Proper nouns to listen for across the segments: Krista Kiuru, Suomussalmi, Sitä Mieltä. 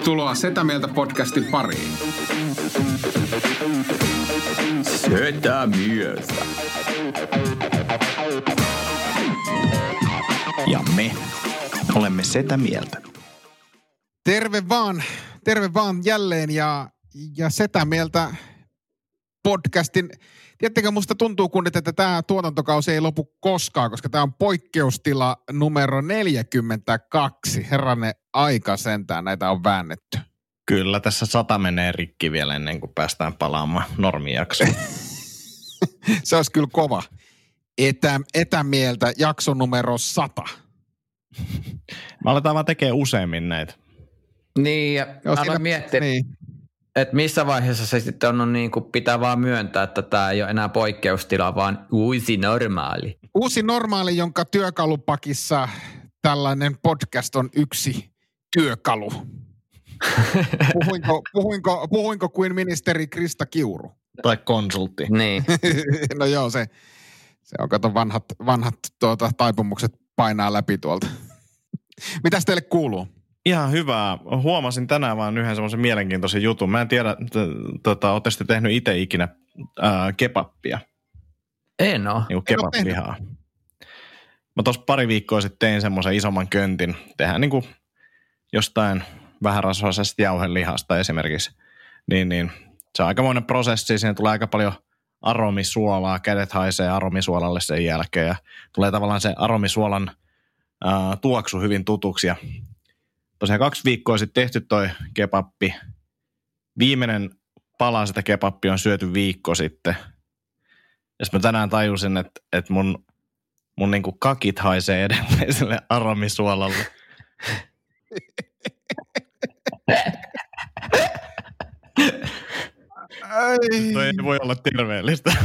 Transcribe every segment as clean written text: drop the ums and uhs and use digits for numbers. Tervetuloa Sitä Mieltä podcastin pariin. Sitä Mieltä. Ja me olemme Sitä Mieltä. Terve vaan jälleen ja Sitä Mieltä podcastin. Tiettikö, musta tuntuu, kun että tämä tuotantokausi ei lopu koskaan, koska tämä on poikkeustila numero 42. Herranen aika sentään, näitä on väännetty. Kyllä, tässä 100 menee rikki vielä ennen kuin päästään palaamaan normijaksoon. Se olisi kyllä kova. Etämieltä jakso numero 100. Mä aletaan vaan tekemään useammin näitä. Niin, ja aloin miettiä. Niin. Että missä vaiheessa se sitten on, niin kuin pitää vaan myöntää, että tämä ei ole enää poikkeustila, vaan uusi normaali. Uusi normaali, jonka työkalupakissa tällainen podcast on yksi työkalu. Puhuinko kuin ministeri Krista Kiuru? Tai konsultti. Niin. No joo, se on, kato, vanhat taipumukset painaa läpi tuolta. Mitäs teille kuuluu? Ihan hyvää. Huomasin tänään vaan yhden semmoisen mielenkiintoisen jutun. Mä en tiedä, ootte sitten tehnyt itse ikinä kebappia? En oo. Niin kuin kebappihaa. Mä tossa pari viikkoa sitten tein semmoisen isomman köntin. Tehdään niin kuin jostain vähän rasvaisesta jauhelihasta esimerkiksi. Niin. Se on aikamoinen prosessi. Siinä tulee aika paljon aromisuolaa. Kädet haisee aromisuolalle sen jälkeen. Ja tulee tavallaan se aromisuolan tuoksu hyvin tutuksi. Ja tosiaan 2 viikkoa sitten tehty toi kebappi. Viimeinen pala sitä kebappia on syöty viikko sitten. Ja sitten mä tänään tajusin, että mun niinku kakit haisee edelleen sille aromisuolalle. Toi ei voi olla terveellistä.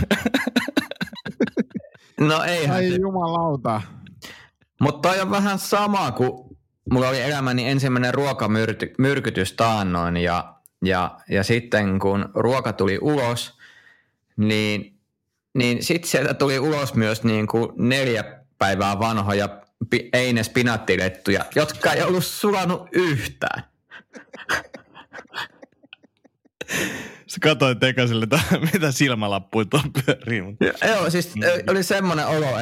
No ei. Ai jumalauta. Mutta toi on vähän sama kuin... Mulla oli elämäni ensimmäinen ruokamyrkytys taannoin ja sitten kun ruoka tuli ulos, niin sitten sieltä tuli ulos myös niin kuin 4 päivää vanhoja einespinaattilettuja, jotka ei ollut sulanut yhtään. Sä katsoit eka sille, mitä silmälappuja tuon pyörii. Joo, siis oli semmoinen olo,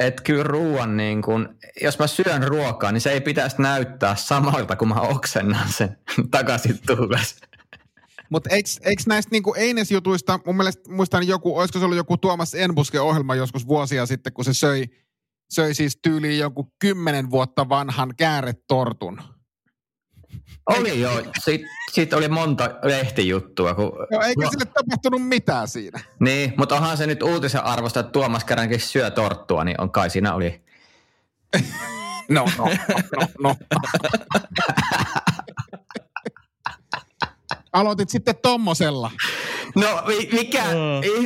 että kyllä ruoan niin kuin, jos mä syön ruokaa, niin se ei pitäisi näyttää samalta, kun mä oksennan sen takaisin tullessa. Mutta eikö näistä niin kuin einesjutuista, mun mielestä muistan olisiko se ollut joku Tuomas Enbuske -ohjelma joskus vuosia sitten, kun se söi siis tyyliin jonkun 10 vuotta vanhan kääretortun. Oli joo. Siitä oli monta lehtijuttua. Joo, eikä sille tapahtunut mitään siinä. Niin, mutta onhan se nyt uutisen arvosta, että Tuomas kerrankin syö torttua, niin on kai siinä oli. No. Aloitit sitten tommosella. No,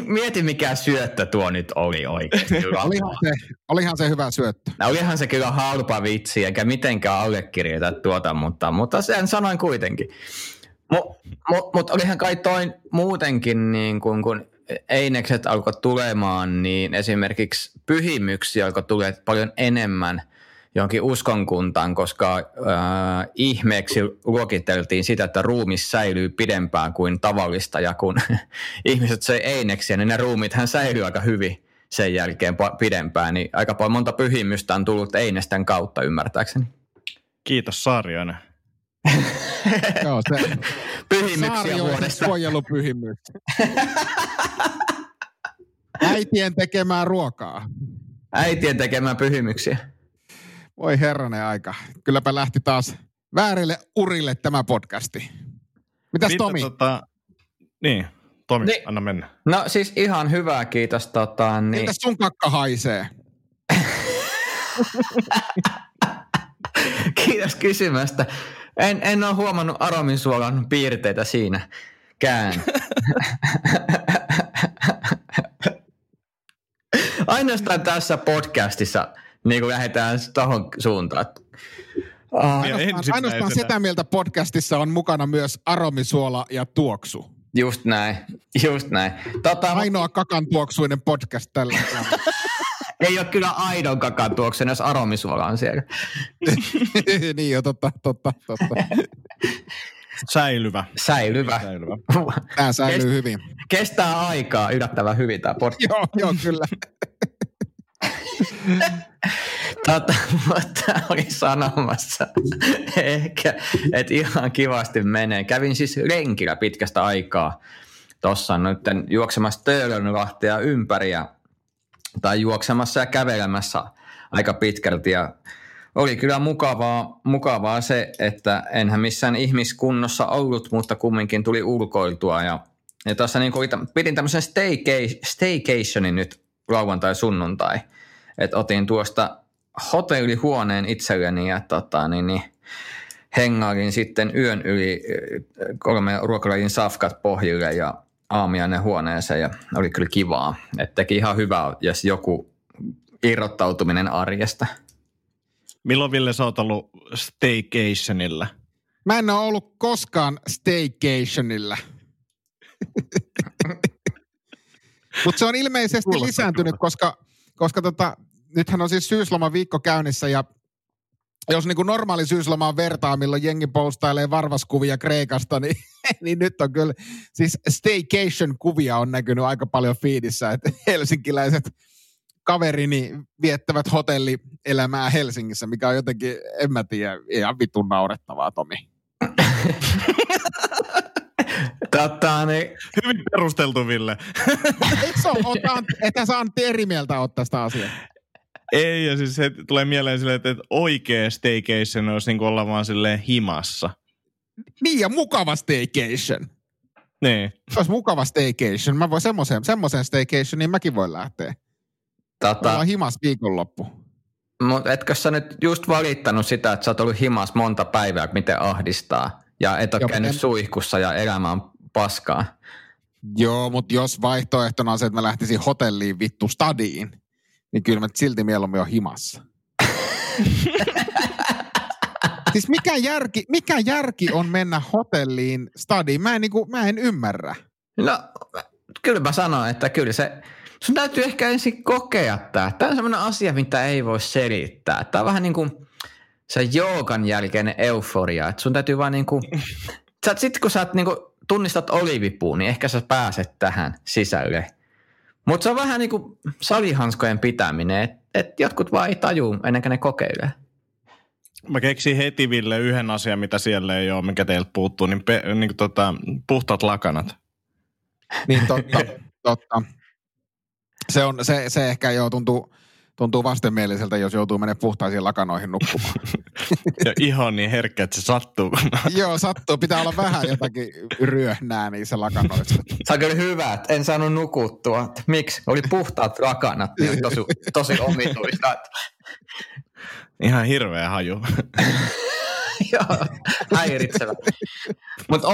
mieti mikä syöttö tuo nyt oli oikein. Olihan se hyvä syöttö. No, olihan se kyllä halpa vitsi, eikä mitenkään allekirjoita tuota, mutta sen sanoin kuitenkin. Mutta olihan kai toi muutenkin, niin kun einekset alkoi tulemaan, niin esimerkiksi pyhimyksiä alkoi tulemaan paljon enemmän johonkin uskonkuntaan, koska ihmeeksi luokiteltiin sitä, että ruumis säilyy pidempään kuin tavallista, ja kun ihmiset söi eineksiä, niin ne ruumithan säilyy aika hyvin sen jälkeen pidempään, niin aika paljon monta pyhimystä on tullut einesten kautta ymmärtääkseni. Kiitos Saarioinen. Joo, se pyhimyksiä vuodesta. Suojelupyhimyksiä. Äitien tekemää ruokaa. Äitien tekemää pyhimyksiä. Voi herranen aika. Kylläpä lähti taas väärille urille tämä podcasti. Mitäs Tomi? Tomi, anna mennä. No siis ihan hyvää, kiitos. Mitäs sun kakka haisee? Kiitos kysymästä. En ole huomannut aromisuolan piirteitä siinäkään. Ainoastaan tässä podcastissa... Niin kuin lähdetään tohon suuntaan. Ainoastaan Sitä Mieltä podcastissa on mukana myös aromisuola ja tuoksu. Just näin. Ainoa kakan tuoksuinen podcast tällä. Ei ole kyllä aidon kakan tuoksuinen, jos aromisuola on siellä. Niin jo, totta. Säilyvä. Tämä säilyy hyvin. Kestää aikaa yllättävän hyvin tämä podcast. Joo, kyllä. Tämä oli sanomassa ehkä, että ihan kivasti menee. Kävin siis renkillä pitkästä aikaa tuossa nyt juoksemassa Töölönlahtia ympäri tai juoksemassa ja kävelemässä aika pitkälti ja oli kyllä mukavaa se, että enhän missään ihmiskunnossa ollut, mutta kumminkin tuli ulkoiltua. Ja tässä niin pidin tämmöisen staycationin nyt lauantai-sunnuntai. Että otin tuosta hotellihuoneen itselleni ja hengailin sitten yön yli 3 ruokalajin safkat pohjille ja aamiainen huoneeseen. Ja oli kyllä kivaa. Että teki ihan hyvää, jos joku irrottautuminen arjesta. Milloin, Ville, sä oot ollut staycationilla? Mä en ole ollut koskaan staycationilla. Mutta se on ilmeisesti lisääntynyt, koska nythän on siis syysloma viikko käynnissä ja jos niinku normaali syyslomaan vertaa, milloin jengi postailee varvaskuvia Kreikasta, niin nyt on kyllä, siis staycation-kuvia on näkynyt aika paljon feedissä, että helsinkiläiset kaverini viettävät hotellielämää Helsingissä, mikä on jotenkin, en mä tiedä, ihan vitun naurettavaa, Tomi. Hyvin perusteltu, Ville. Ethän saa eri mieltä ottaa sitä asiaa. Ei, ja siis se tulee mieleen silleen, että oikea staycation olisi niin kuin olla vaan silleen himassa. Niin, ja mukava staycation. Niin. Se olisi mukava staycation. Mä voin semmoisen staycation, niin mäkin voin lähteä. Ollaan himas viikonloppu. Mutta etkö sä nyt just valittanut sitä, että sä oot ollut himas monta päivää, miten ahdistaa? Ja et ole käynyt suihkussa ja elämä on paskaa. Joo, mutta jos vaihtoehtona on se, että mä lähtisin hotelliin vittu stadiin, niin kyllä mä silti mieluummin on himassa. Siis mikä järki on mennä hotelliin stadiin? Mä en ymmärrä. No, kyllä mä sanon, että kyllä se... Sun täytyy ehkä ensin kokea tämä. Tämä on sellainen asia, mitä ei voi selittää. Tämä on vähän niin kuin se joogan jälkeinen euforia. Et sun täytyy vaan niin kuin... Sitten kun sä niin kuin tunnistat oliivipuun, niin ehkä sä pääset tähän sisälle. Mutta se on vähän niin kuin salihanskojen pitäminen. Et jotkut vaan ei tajuu ennen kuin ne kokeilee. Mä keksin heti, Ville, yhden asian, mitä siellä ei ole, mikä teiltä puuttuu. Puhtaat lakanat. Niin totta. Se ehkä jo tuntuu vastenmieliseltä, jos joutuu menemään puhtaisiin lakanoihin nukkumaan. Ja ihan niin herkkä, että se sattuu. Joo, sattuu. Pitää olla vähän jotakin ryöhnää niissä lakanoissa. Se on kyllä hyvä, että en saanut nukuttua. Miksi? Oli puhtaat lakanat. Ne oli tosi omituista. Ihan hirveä haju. Joo, häiritsevä. Mutta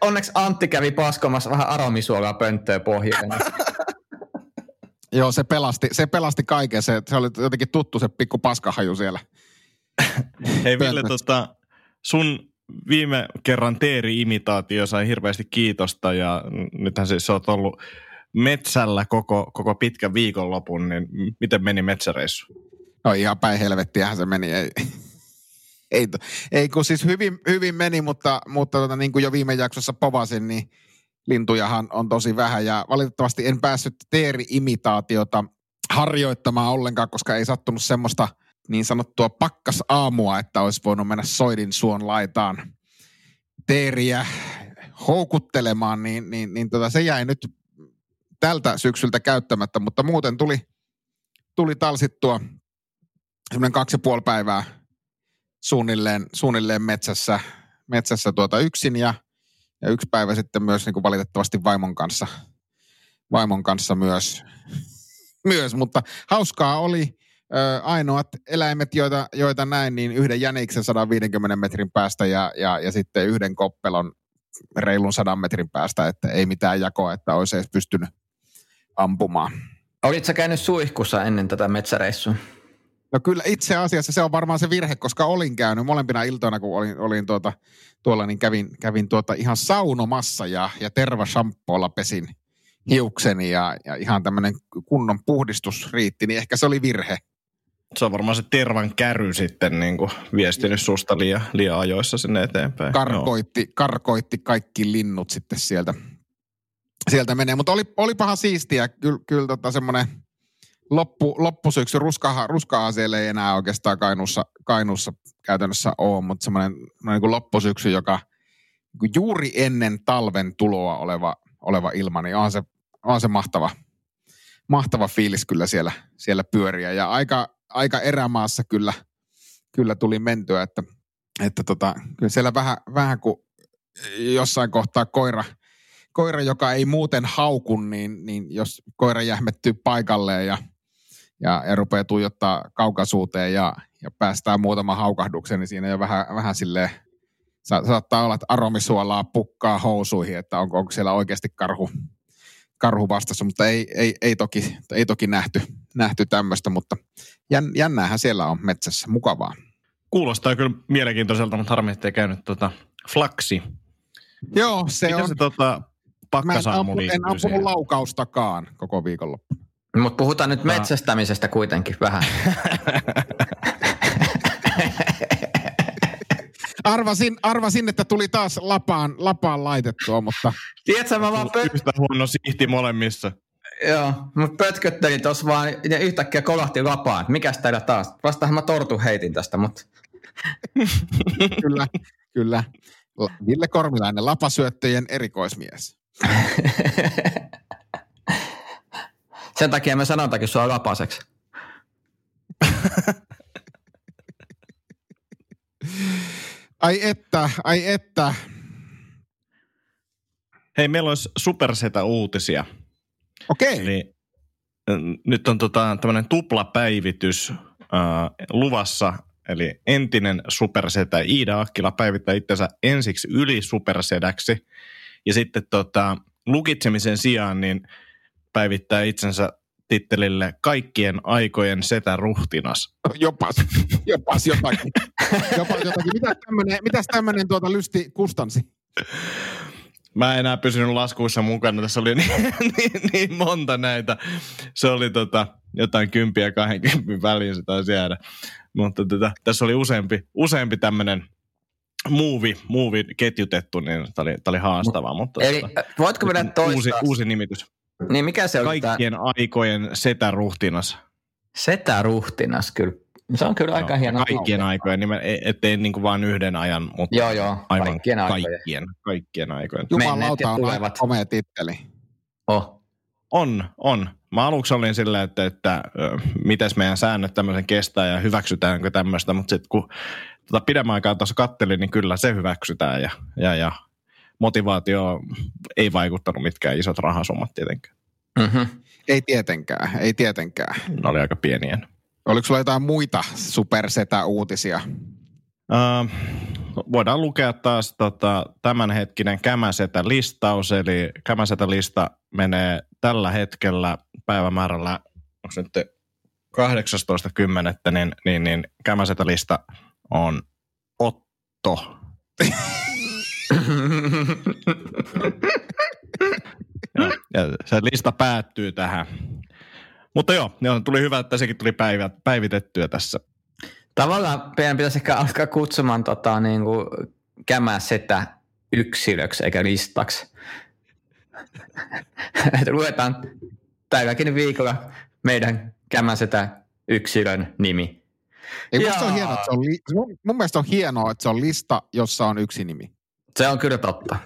onneksi Antti kävi paskomassa vähän aromisuolaa pönttöön pohjana. Joo, se pelasti kaiken. Se oli jotenkin tuttu se pikku paskahaju siellä. Hei Ville, sun viime kerran teeri-imitaatio sai hirveästi kiitosta ja nythän siis oot ollut metsällä koko pitkän viikonlopun, niin miten meni metsäreissu? No ihan päin helvettiähän se meni. Ei kun siis hyvin meni, mutta niin kuin jo viime jaksossa povasin, niin lintujahan on tosi vähän ja valitettavasti en päässyt teeri-imitaatiota harjoittamaan ollenkaan, koska ei sattunut semmoista niin sanottua pakkasaamua, että olisi voinut mennä soidin suon laitaan teeriä houkuttelemaan, niin se jäi nyt tältä syksyltä käyttämättä, mutta muuten tuli talsittua semmoinen 2,5 päivää suunnilleen metsässä yksin ja yksi päivä sitten myös niin kuin valitettavasti vaimon kanssa myös, mutta hauskaa oli. Ainoat eläimet, joita näin, niin yhden jäniksen 150 metrin päästä ja sitten yhden koppelon reilun 100 metrin päästä, että ei mitään jakoa, että olisi edes pystynyt ampumaan. Olitko sä käynyt suihkussa ennen tätä metsäreissua? No kyllä itse asiassa se on varmaan se virhe, koska olin käynyt molempina iltoina, kun olin tuolla, niin kävin ihan saunomassa ja tervashampoolla pesin hiukseni ja ihan tämmöinen kunnon puhdistus riitti, niin ehkä se oli virhe. Se on varmaan se tervan käry sitten niin kuin viestinyt susta liian ajoissa sinne eteenpäin. Karkoitti kaikki linnut sitten sieltä menee. Mutta olipahan siistiä. Kyllä semmoinen loppusyksy. Ruskaa siellä ei enää oikeastaan Kainuussa käytännössä ole, mutta semmoinen niin loppusyksy, joka niin juuri ennen talven tuloa oleva ilma, niin on se mahtava fiilis kyllä siellä pyöriä. Ja aika erämaassa kyllä tuli mentyä, että kyllä siellä vähän kuin jossain kohtaa koira, joka ei muuten hauku, niin jos koira jähmettyy paikalleen ja rupeaa tuijottaa kaukaisuuteen ja päästää muutaman haukahduksen, niin siinä jo vähän silleen saattaa olla, että aromisuolaa pukkaa housuihin, että onko siellä oikeasti karhu vastassa, mutta ei toki nähty tämmöistä, mutta jännäähän siellä on metsässä, mukavaa. Kuulostaa kyllä mielenkiintoiselta, mutta harmi, ettei käynyt flaksi. Joo, se mitä on. Se pakkasaamu liittyy siihen? Mä en ampunut laukaustakaan koko viikonloppu. Mutta puhutaan nyt metsästämisestä kuitenkin vähän. Arvasin, että tuli taas lapaan laitettua, mutta... Tiedätkö, mä vaan... Yhtä huono sihti molemmissa. Joo, mä pötköttelin tuossa vaan ja yhtäkkiä kolahti lapaan. Mikäs täällä taas? Vastahan mä tortun heitin tästä, mutta... Kyllä. Ville Kormilainen, lapasyöttöjen erikoismies. Sen takia me sanotaankin sua lapaseksi. Ai että. Hei, meillä olisi supersetä uutisia. Okei. Eli nyt on tämmöinen tuplapäivitys luvassa, eli entinen supersetä Iida Akkila päivittää itsensä ensiksi yli supersedäksi, ja sitten lukitsemisen sijaan niin päivittää itsensä tittelille kaikkien aikojen setäruhtinas. Jopas jotakin. Mitäs tämmöinen lysti kustansi? Mä en enää pysynyt laskuissa mukana. Tässä oli niin monta näitä. Se oli jotain 10 ja 20 väliin se taisi jäädä. Mutta tässä oli useampi tämmöinen muuvi ketjutettu, niin tää oli haastavaa. Mutta eli voitko mennä toistaan? Uusi nimitys. Niin mikä se on? Kaikkien aikojen setäruhtinas. Setäruhtinas, kyllä. Se on kyllä aika hieno. Kaikkien aikojen, ettei niinku vaan yhden ajan, mutta joo, aivan kaikkien aikojen. Jumalauta on aivan komea titteli. On. Mä aluksi olin silleen, että mitäs meidän säännöt tämmöisen kestää ja hyväksytäänkö tämmöistä, mutta sitten kun pidemmän aikaa tuossa kattelin, niin kyllä se hyväksytään ja motivaatio ei vaikuttanut mitkään isot rahasummat tietenkään. Mm-hmm. Ei tietenkään. Ne oli aika pieniä. Oliko sulla jotain muita supersetä-uutisia? Voidaan lukea taas tämänhetkinen kämäsetä-listaus, eli kämäsetä-lista menee tällä hetkellä päivämäärällä, onko se nyt 18.10, niin kämäsetä-lista on Otto. Ja se lista päättyy tähän. Mutta joo, tuli hyvä, että sekin tuli päivitettyä tässä. Tavallaan meidän pitäisi ehkä alkaa kutsumaan niinku kämäsetä yksilöksi eikä listaksi. Luetaan tälläkin viikolla meidän kämäsetä yksilön nimi. Mun mielestä on hienoa, että se on lista, jossa on yksi nimi. Se on kyllä totta.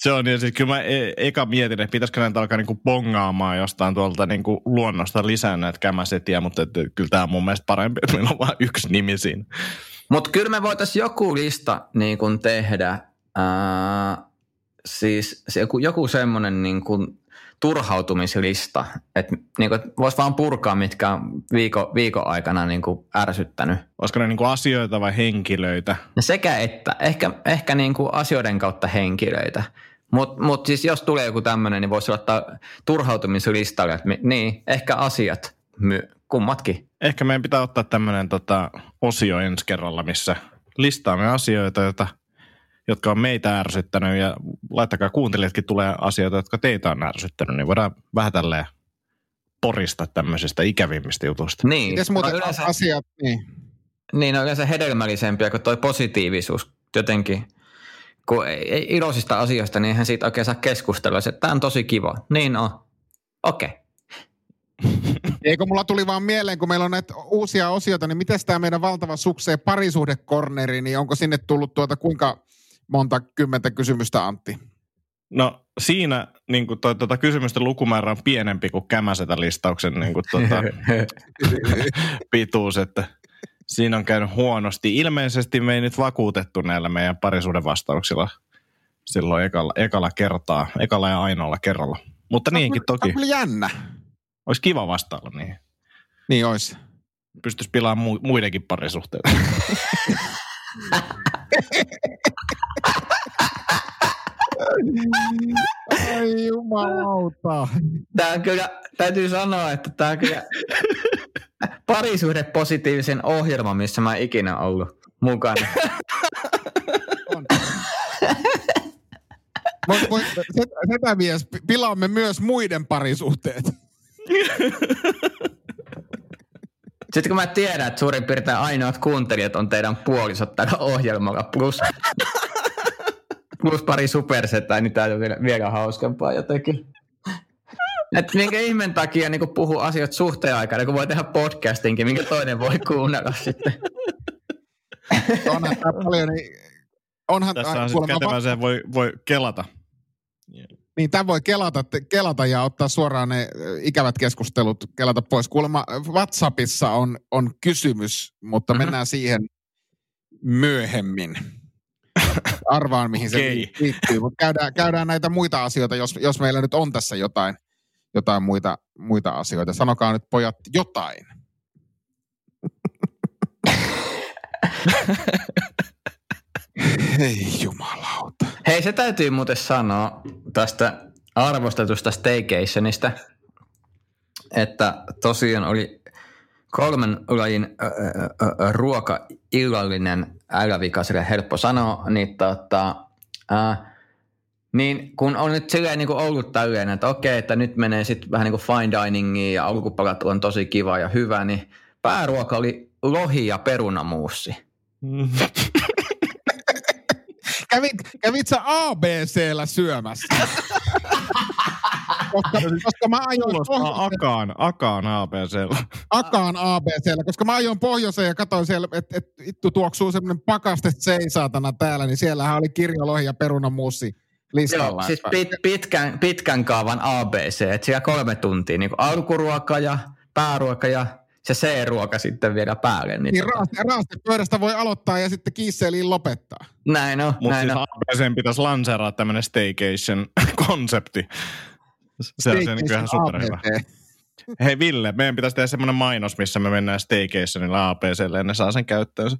Se on, ja sitten kyllä mä eka mietin, että pitäisikö näitä alkaa niinku bongaamaan jostain tuolta niinku luonnosta lisää näitä kämäsetiä, mutta kyllä tämä on mun mielestä parempi, että meillä on vaan yksi nimi siinä. Mutta kyllä me voitaisiin joku lista niin kun tehdä, siis joku semmoinen niin kun turhautumislista, että niin voisi vaan purkaa, mitkä on viikon aikana niin kun ärsyttänyt. Olisiko ne niin kun asioita vai henkilöitä? Sekä että, ehkä niin kun asioiden kautta henkilöitä. Mutta siis jos tulee joku tämmöinen, niin voisi laittaa turhautumislistalle, että niin, ehkä asiat, kummatkin. Ehkä meidän pitää ottaa tämmöinen osio ensi kerralla, missä listaamme asioita, jotka on meitä ärsyttänyt, ja laittakaa kuuntelijatkin tulee asioita, jotka teitä on ärsyttänyt, niin voidaan vähän tälleen porista tämmöisestä ikävimmistä jutusta. Niin. Mites muuten yleensä, asiat? Niin, on yleensä hedelmällisempiä kuin toi positiivisuus jotenkin. Kun ei iloisista asioista, niin eihän siitä oikein saa keskustella. Tämä on tosi kiva. Niin on. Okei. Okay. Eikö mulla tuli vaan mieleen, kun meillä on näitä uusia osioita, niin mites tämä meidän valtava sukseen parisuhdekorneri, niin onko sinne tullut kuinka monta kymmentä kysymystä, Antti? No siinä niin kuin kysymysten lukumäärä on pienempi kuin Kämäsetä listauksen niin kuin, pituus, että siinä on käynyt huonosti. Ilmeisesti me ei nyt vakuutettu näillä meidän parisuuden vastauksilla silloin ekalla ja ainoalla kerralla. Mutta niinkin toki. Tämä on jännä. Olisi kiva vastailla niihin. Niin olisi. Pystyisi pilaamaan muidenkin parisuhteita. Ai jumalauta. Tämä kyllä, täytyy sanoa, että tämä on kyllä parisuhdepositiivisen ohjelma, missä mä en ikinä ollut mukana. Sitä mies, pilaamme myös muiden parisuhteet. Sitten kun mä tiedän, että suurin piirtein ainoat kuuntelijat on teidän puolisot tällä ohjelmalla plus pari supersetää, niin tää on vielä hauskempaa jotenkin. Että minkä ihmeen takia niin puhuu asioita suhteen aikana, kun voi tehdä podcastinkin, minkä toinen voi kuunnella sitten. Onhan tää paljon, niin onhan tässä on sitten käteväseen voi kelata. Niin, tämän voi kelata ja ottaa suoraan ne ikävät keskustelut, kelata pois. Kuulemma WhatsAppissa on kysymys, mutta mennään siihen myöhemmin. Arvaan, mihin se liittyy. Mutta käydään näitä muita asioita, jos meillä nyt on tässä jotain muita asioita. Sanokaa nyt, pojat, jotain. Ei jumalauta. Hei, se täytyy muuten sanoa tästä arvostetusta staycationista, että tosiaan oli 3 lajin ruokaillallinen, älävikaiselle helppo sanoa, niin, niin kun on nyt silleen niin kuin ollut tälleen, että okei, että nyt menee sitten vähän niin kuin fine diningiin ja alkupalat on tosi kiva ja hyvä, niin pääruoka oli lohi ja perunamuussi. Kävit sä ABC:llä syömässä? koska mä ajoin Akaan ABC:llä, koska mä ajoin pohjoiseen ja katsoin siellä, että vittu tuoksuu semmoinen pakaste seisaatana täällä, niin siellähän oli kirjolohi ja perunamuussi listalla. Joo, siis pitkän kaavan ABC, että siellä 3 tuntia, niin kuin alkuruoka ja pääruoka ja se C-ruoka sitten vielä päälle. Niin raastepöydästä voi aloittaa ja sitten kiisseliin lopettaa. Näin on. Mutta siis ABC:n pitäisi lanseeraa tämmöinen staycation-konsepti. Se on niin kyllähän superhyvä. Hei Ville, meidän pitäisi tehdä semmoinen mainos, missä me mennään staycationilla ABC:lle ja ne saa sen käyttöönsä.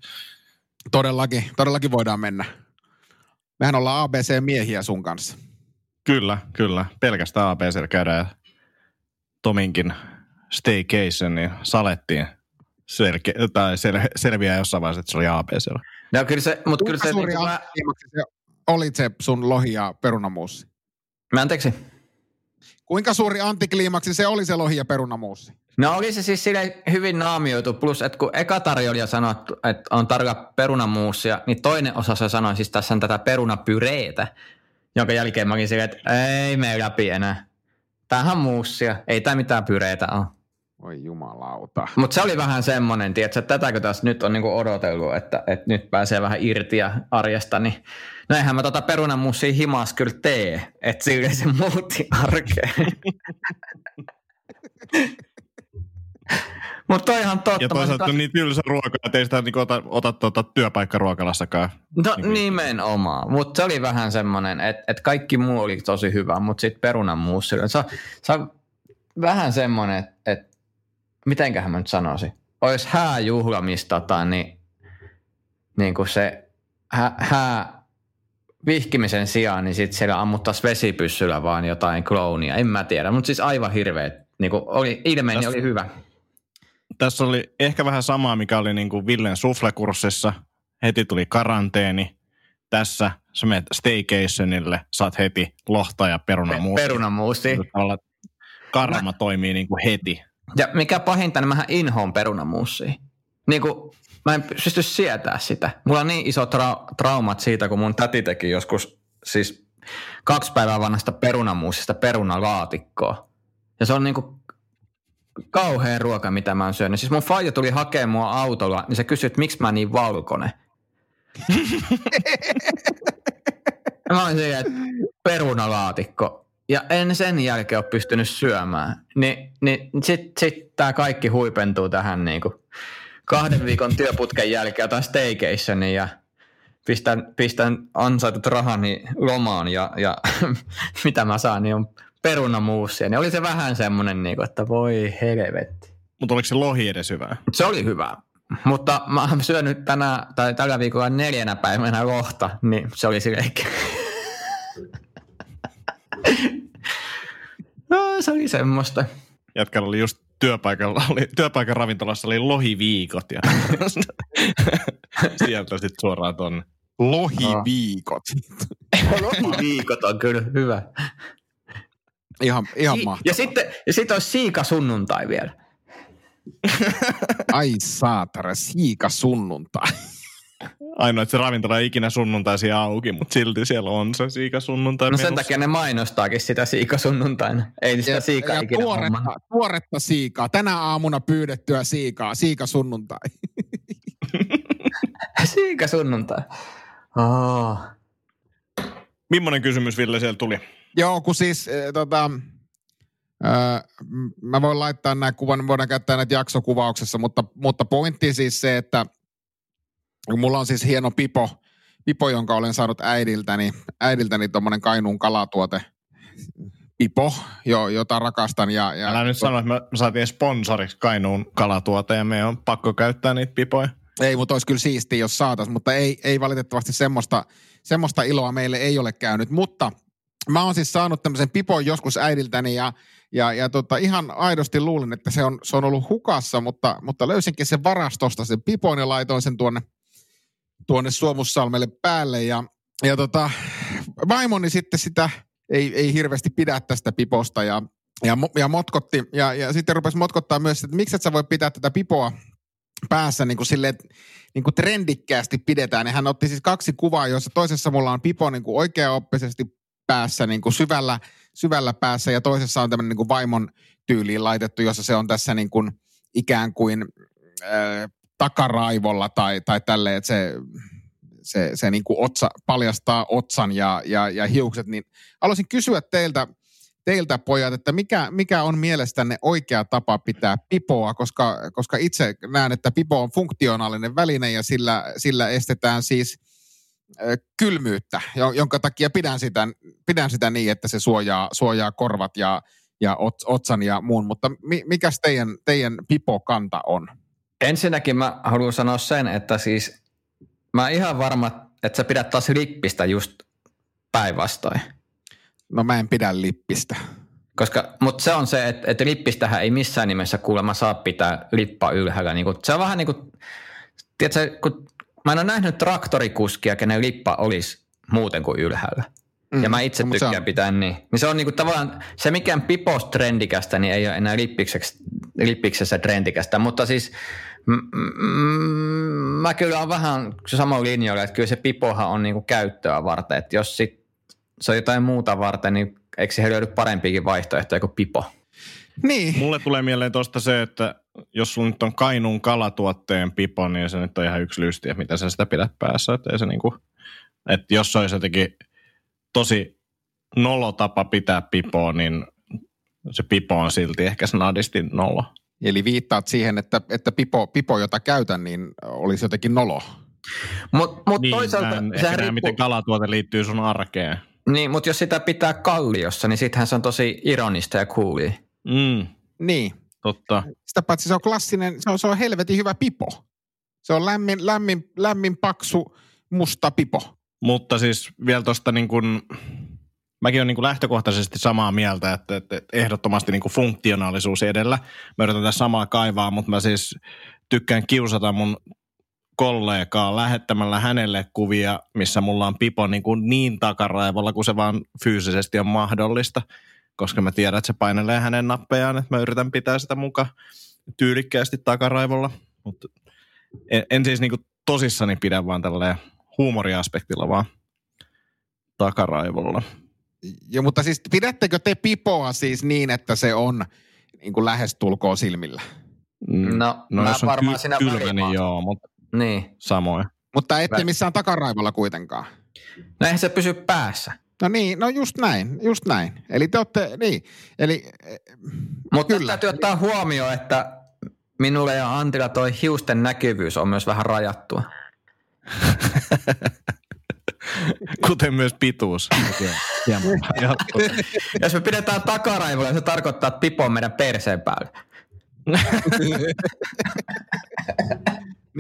Todellakin voidaan mennä. Mehän ollaan ABC-miehiä sun kanssa. Kyllä. Pelkästään ABC:llä käydään Tominkin staycation, niin salettiin selviää jossain vaiheessa, että se oli ABC:llä. No kyllä se, mutta kyllä se... Suuri olit se sun lohi ja perunamuussi? Anteeksi. Kuinka suuri antikliimaksi se oli se lohi ja perunamuussi? No oli se siis silleen hyvin naamioitu, plus että kun eka tarjoilija sanoi, että on tarjolla perunamuussia, niin toinen osa se sanoi, siis tässä on tätä perunapyreetä, jonka jälkeen mä olin silleen, että ei mene läpi enää. Tämähän on muussia, ei tämä mitään pyreitä ole. Oi jumalauta. Mutta se oli vähän semmoinen, tiedätkö, tätäkö tässä nyt on niinku odotellut, että nyt pääsee vähän irti ja arjesta, niin no eihän mä perunamuussia himas kyllä tee, että silleen se muutti arkeen. Mutta ihan totta. Ja toisaalta niitä tylsä ruokaa, ettei sitä niinku ota työpaikkaruokalassakaan. No niin nimenomaan, mutta se oli vähän semmoinen, että kaikki muu oli tosi hyvä, mutta sitten perunamuussi. Se on vähän semmoinen, että mitenköhän mä nyt sanoisin, olisi hääjuhlamista tai niin kuin se hää vihkimisen sijaan, niin sitten siellä ammuttaisiin vesipyssyllä vaan jotain kloonia, en mä tiedä, mutta siis aivan hirveet, niin ilmeeni oli hyvä. Tässä oli ehkä vähän samaa, mikä oli niin kuin Villen suflekurssissa. Heti tuli karanteeni. Tässä sä menet staycationille, saat heti lohta ja perunamuusti. karma toimii niin kuin heti. Ja mikä pahinta, niin mähän inhoon perunamuusia. Niin kuin, mä en pysty sietää sitä. Mulla on niin isot traumat siitä, kun mun täti teki joskus siis 2 päivää vanhasta perunamuusista perunalaatikkoa. Ja se on niin kuin kauhea ruoka, mitä mä oon syönyt. Siis mun faija tuli hakemaan mua autolla, niin se kysyi, että miksi mä niin valkoinen. Mä olin silleen, että perunalaatikko. Ja en sen jälkeen ole pystynyt syömään. Niin sit tää kaikki huipentuu tähän niinku 2 viikon työputken jälkeen otan staycationin ja pistän ansaitut rahani lomaan ja mitä mä saan, niin on perunamuusia. Niin oli se vähän semmonen niinku, että voi helvetti. Mutta oliko se lohi edes hyvää? Se oli hyvää. Mutta mä oon syönyt tällä viikolla 4 päivänä lohta, niin se oli silleen. No, se oli semmoista. Jatkalla oli just työpaikan ravintolassa oli lohiviikot ja sieltä sitten suoraan ton lohiviikot. Lohiviikot on kyllä hyvä. Ihan mahtavaa. Ja sitten olisi siikasunnuntai vielä. Ai saatana, siikasunnuntai. Ainoa, että se ravintola ei ikinä sunnuntaisia auki, mutta silti siellä on se siikasunnuntai. No sen menussa. Takia ne mainostaakin sitä siikasunnuntaina. Ei sitä siikaa ikinä hommaa. Tuoretta siikaa. Tänä aamuna pyydettyä siikaa. Siikasunnuntai. Siikasunnuntai. Oh. Millainen kysymys, Ville, siellä tuli? Joo, kun siis mä voin laittaa nämä kuvan, voidaan käyttää näitä jaksokuvauksessa, mutta pointti siis se, että mulla on siis hieno pipo, jonka olen saanut äidiltäni tuommoinen Kainuun kalatuote pipo, jota rakastan. Ja älä nyt sano, että me saatiin sponsoriksi Kainuun kalatuote ja me on pakko käyttää niitä pipoja. Ei, mutta olisi kyllä siistiä, jos saataisiin, mutta ei valitettavasti semmoista iloa meille ei ole käynyt. Mutta mä oon siis saanut tämmöisen pipon joskus äidiltäni ja ihan aidosti luulin, että se on ollut hukassa, mutta löysinkin sen varastosta sen pipon ja laitoin sen tuonne Suomussalmelle päälle ja vaimoni sitten sitä ei hirveästi pidä tästä piposta ja motkotti ja sitten rupesi motkottaa myös, että miksi et sä voi pitää tätä pipoa päässä niin kuin silleen, niin kuin trendikkäästi pidetään. Ja hän otti siis 2 kuvaa, joissa toisessa mulla on pipo niin kuin oikeaoppisesti päässä, niin kuin syvällä päässä ja toisessa on tämmöinen niin kuin vaimon tyyliin laitettu, jossa se on tässä niin kuin ikään kuin takaraivolla tai tälleen, että se niin kuin otsa, paljastaa otsan ja hiukset. Niin haluaisin kysyä teiltä pojat, että mikä on mielestänne oikea tapa pitää pipoa, koska itse näen, että pipo on funktionaalinen väline ja sillä estetään siis kylmyyttä, jonka takia pidän sitä niin, että se suojaa korvat ja otsan ja muun, mutta mikäs teidän pipokanta on? Ensinnäkin mä haluan sanoa sen, että siis mä oon ihan varma, että sä pidät taas lippistä just päinvastoin. No mä en pidä lippistä. Mutta se on se, että lippistähän ei missään nimessä kuulemma saa pitää lippa ylhäällä. Niin kun, se on vähän niin kuin, tiedätkö, kun mä en ole nähnyt traktorikuskia, kenen lippa olisi muuten kuin ylhäällä. Ja mä itse tykkään pitää niin. Niin se on niinku tavallaan, se mikään piposta trendikästä, niin ei ole enää lippiksessä trendikästä. Mutta siis mä kyllä on vähän samoin linjoilla, että kyllä se pipohan on niinku käyttöä varten. Että jos se on jotain muuta varten, niin eikö siihen löydy parempiakin vaihtoehtoja kuin pipo? Niin. Mulle tulee mieleen tuosta se, että jos sulla nyt on Kainuun kalatuotteen pipo, niin se nyt on ihan yksi lystiä, mitä sä sitä pidät päässä. Että, ei se niinku, että jos se olisi jotenkin tosi nolo tapa pitää pipoa, niin se pipo on silti ehkä snadisti nolo. Eli viittaat siihen, että pipo, jota käytän, niin olisi jotenkin nolo. Mut niin, toisaalta näen, miten kalatuote liittyy sun arkeen. Niin, mutta jos sitä pitää kalliossa, niin sittenhän se on tosi ironista ja coolia. Mm. Niin. Totta. Sitä paitsi se on klassinen, se on helvetin hyvä pipo. Se on lämmin paksu, musta pipo. Mutta siis vielä tuosta niin kuin, mäkin olen niin kuin lähtökohtaisesti samaa mieltä, että ehdottomasti niin kuin funktionaalisuus edellä. Mä yritän tässä samaa kaivaa, mutta mä siis tykkään kiusata mun kollegaa lähettämällä hänelle kuvia, missä mulla on pipo niin takaraivolla, kun se vaan fyysisesti on mahdollista. koska mä tiedän, että se painelee hänen nappejaan, että mä yritän pitää sitä muka tyylikkäästi takaraivolla, mutta en siis niinku tosissani pidä vaan tälleen huumoriaspektilla vaan takaraivolla. Joo, mutta siis pidättekö te pipoa siis niin, että se on niinku lähestulkoon silmillä? No mä varmaan sinä välimaan. Niin joo, mutta niin. Samoin. Mutta ette missään takaraivolla kuitenkaan. No eihän se pysy päässä. No niin, no just näin. Eli te olette, niin. Eli, mutta kyllä. Täytyy ottaa huomioon, että minulle ja Antilla toi hiusten näkyvyys on myös vähän rajattua. Kuten myös pituus. Jos me pidetään takaraivolla, se tarkoittaa, että pipo on meidän perseen päälle.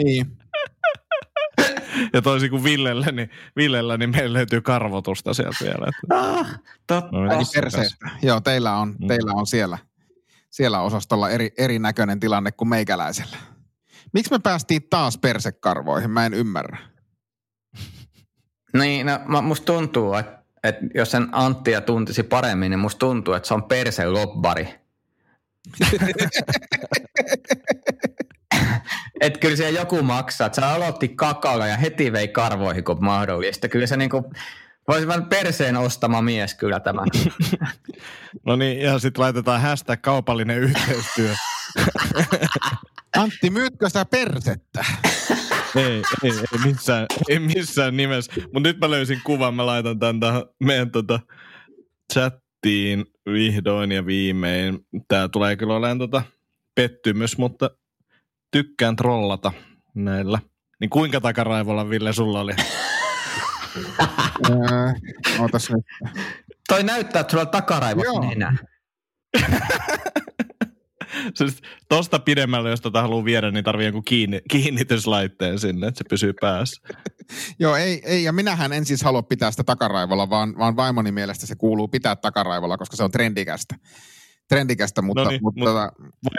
Niin. Ja toisin kuin Villellä, niin meillä löytyy karvotusta sieltä vielä. Totta. No, perseestä. Joo, teillä on siellä osastolla erinäköinen tilanne kuin meikäläisellä. Miksi me päästiin taas persekarvoihin? Mä en ymmärrä. Niin, no musta tuntuu, että jos sen Anttia tuntisi paremmin, niin musta tuntuu, että se on perselobbari. Että kyllä siellä joku maksaa. Että se aloitti kakalla ja heti vei karvoihin, kun mahdollista. Kyllä se niinku, voisi vähän perseen ostama mies kyllä tämä. No niin, ja sitten laitetaan hashtag kaupallinen yhteistyö. Antti, myytkö sä persettä? Ei missään nimessä. Mutta nyt mä löysin kuvan, mä laitan tämän meidän chattiin vihdoin ja viimein. Tää tulee kyllä olemaan pettymys, mutta tykkään trollata näillä. Niin kuinka takaraivolla, Ville, sulla oli? Ootas nyt. Toi näyttää, että sulla on takaraivossa nenä. Siis tosta pidemmälle, jos haluaa viedä, niin tarvii jonkun kiinnityslaitteen sinne, että se pysyy päässä. Joo, ei, ja minähän en siis halua pitää sitä takaraivolla, vaan vaimoni mielestä se kuuluu pitää takaraivolla, koska se on trendikästä, mutta... No niin,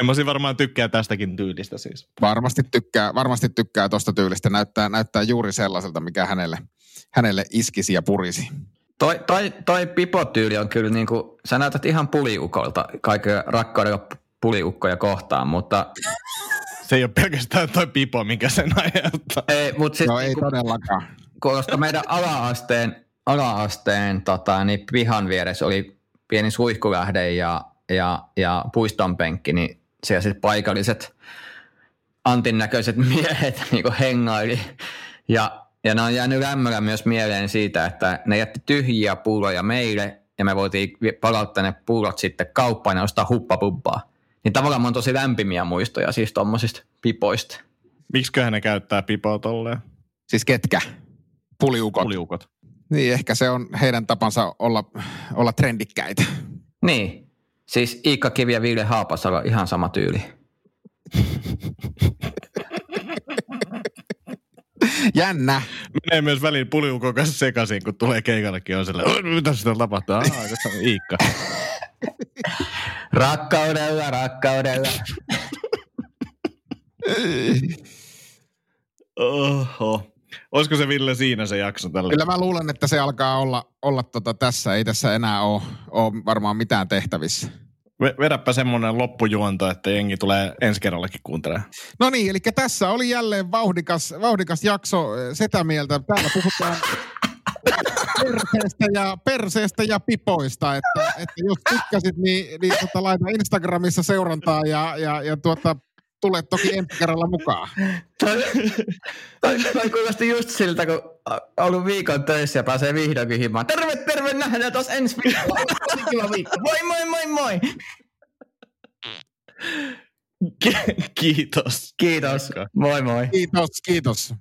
mutta varmaan tykkää tästäkin tyylistä siis. Varmasti tykkää tosta tyylistä. Näyttää juuri sellaiselta, mikä hänelle iskisi ja purisi. Toi pipotyyli on kyllä niin kuin, sä näytät ihan puliukolta, kaiken rakkaudella puliukkoja kohtaan, mutta... Se ei ole pelkästään toi pipo, mikä sen aiheuttaa. Ei, mutta siis... No ei todellakaan. Koska meidän ala-asteen niin pihan vieressä oli pieni suihkulähde ja puiston penkki, niin siellä sitten paikalliset Antin näköiset miehet niin kuin hengaili. Ja ne on jäänyt lämmöllä myös mieleen siitä, että ne jätti tyhjiä pulloja meille, ja me voitiin palauttaa ne pullot sitten kauppaan ja ostaa huppapubbaa. Niin tavallaan mä oon tosi lämpimiä muistoja siis tommosista pipoista. Miksiköhän ne käyttää pipoa tolleen? Siis ketkä? Puliukot. Niin, ehkä se on heidän tapansa olla trendikkäitä. Niin. Siis Iikka Kivi ja Ville Haapasalo, ihan sama tyyli. Jännä. Menee myös väliin puliukon kanssa sekaisin, kun tulee keikallekin on sellainen, mitä sitä tapahtuu? Tässä on Iikka. Rakkaudella. Oho. Olisiko se, Ville, siinä se jakso tällä? Kyllä mä luulen, että se alkaa olla tässä. Ei tässä enää ole varmaan mitään tehtävissä. Vedäpä semmoinen loppujuonto, että jengi tulee ensi kerrallakin kuuntelemaan. No niin, eli tässä oli jälleen vauhdikas jakso Sitä Mieltä. Täällä puhutaan perseestä ja pipoista, että jos tykkäsit, niin laita Instagramissa seurantaa ja tule toki ensi kerralla mukaan. Toi kuulosti just siltä, kun on ollut viikon töissä ja pääsee vihdoinkin himaan. Terve, nähdään tuossa ensi viikko. Moi. Kiitos. Moi. Kiitos.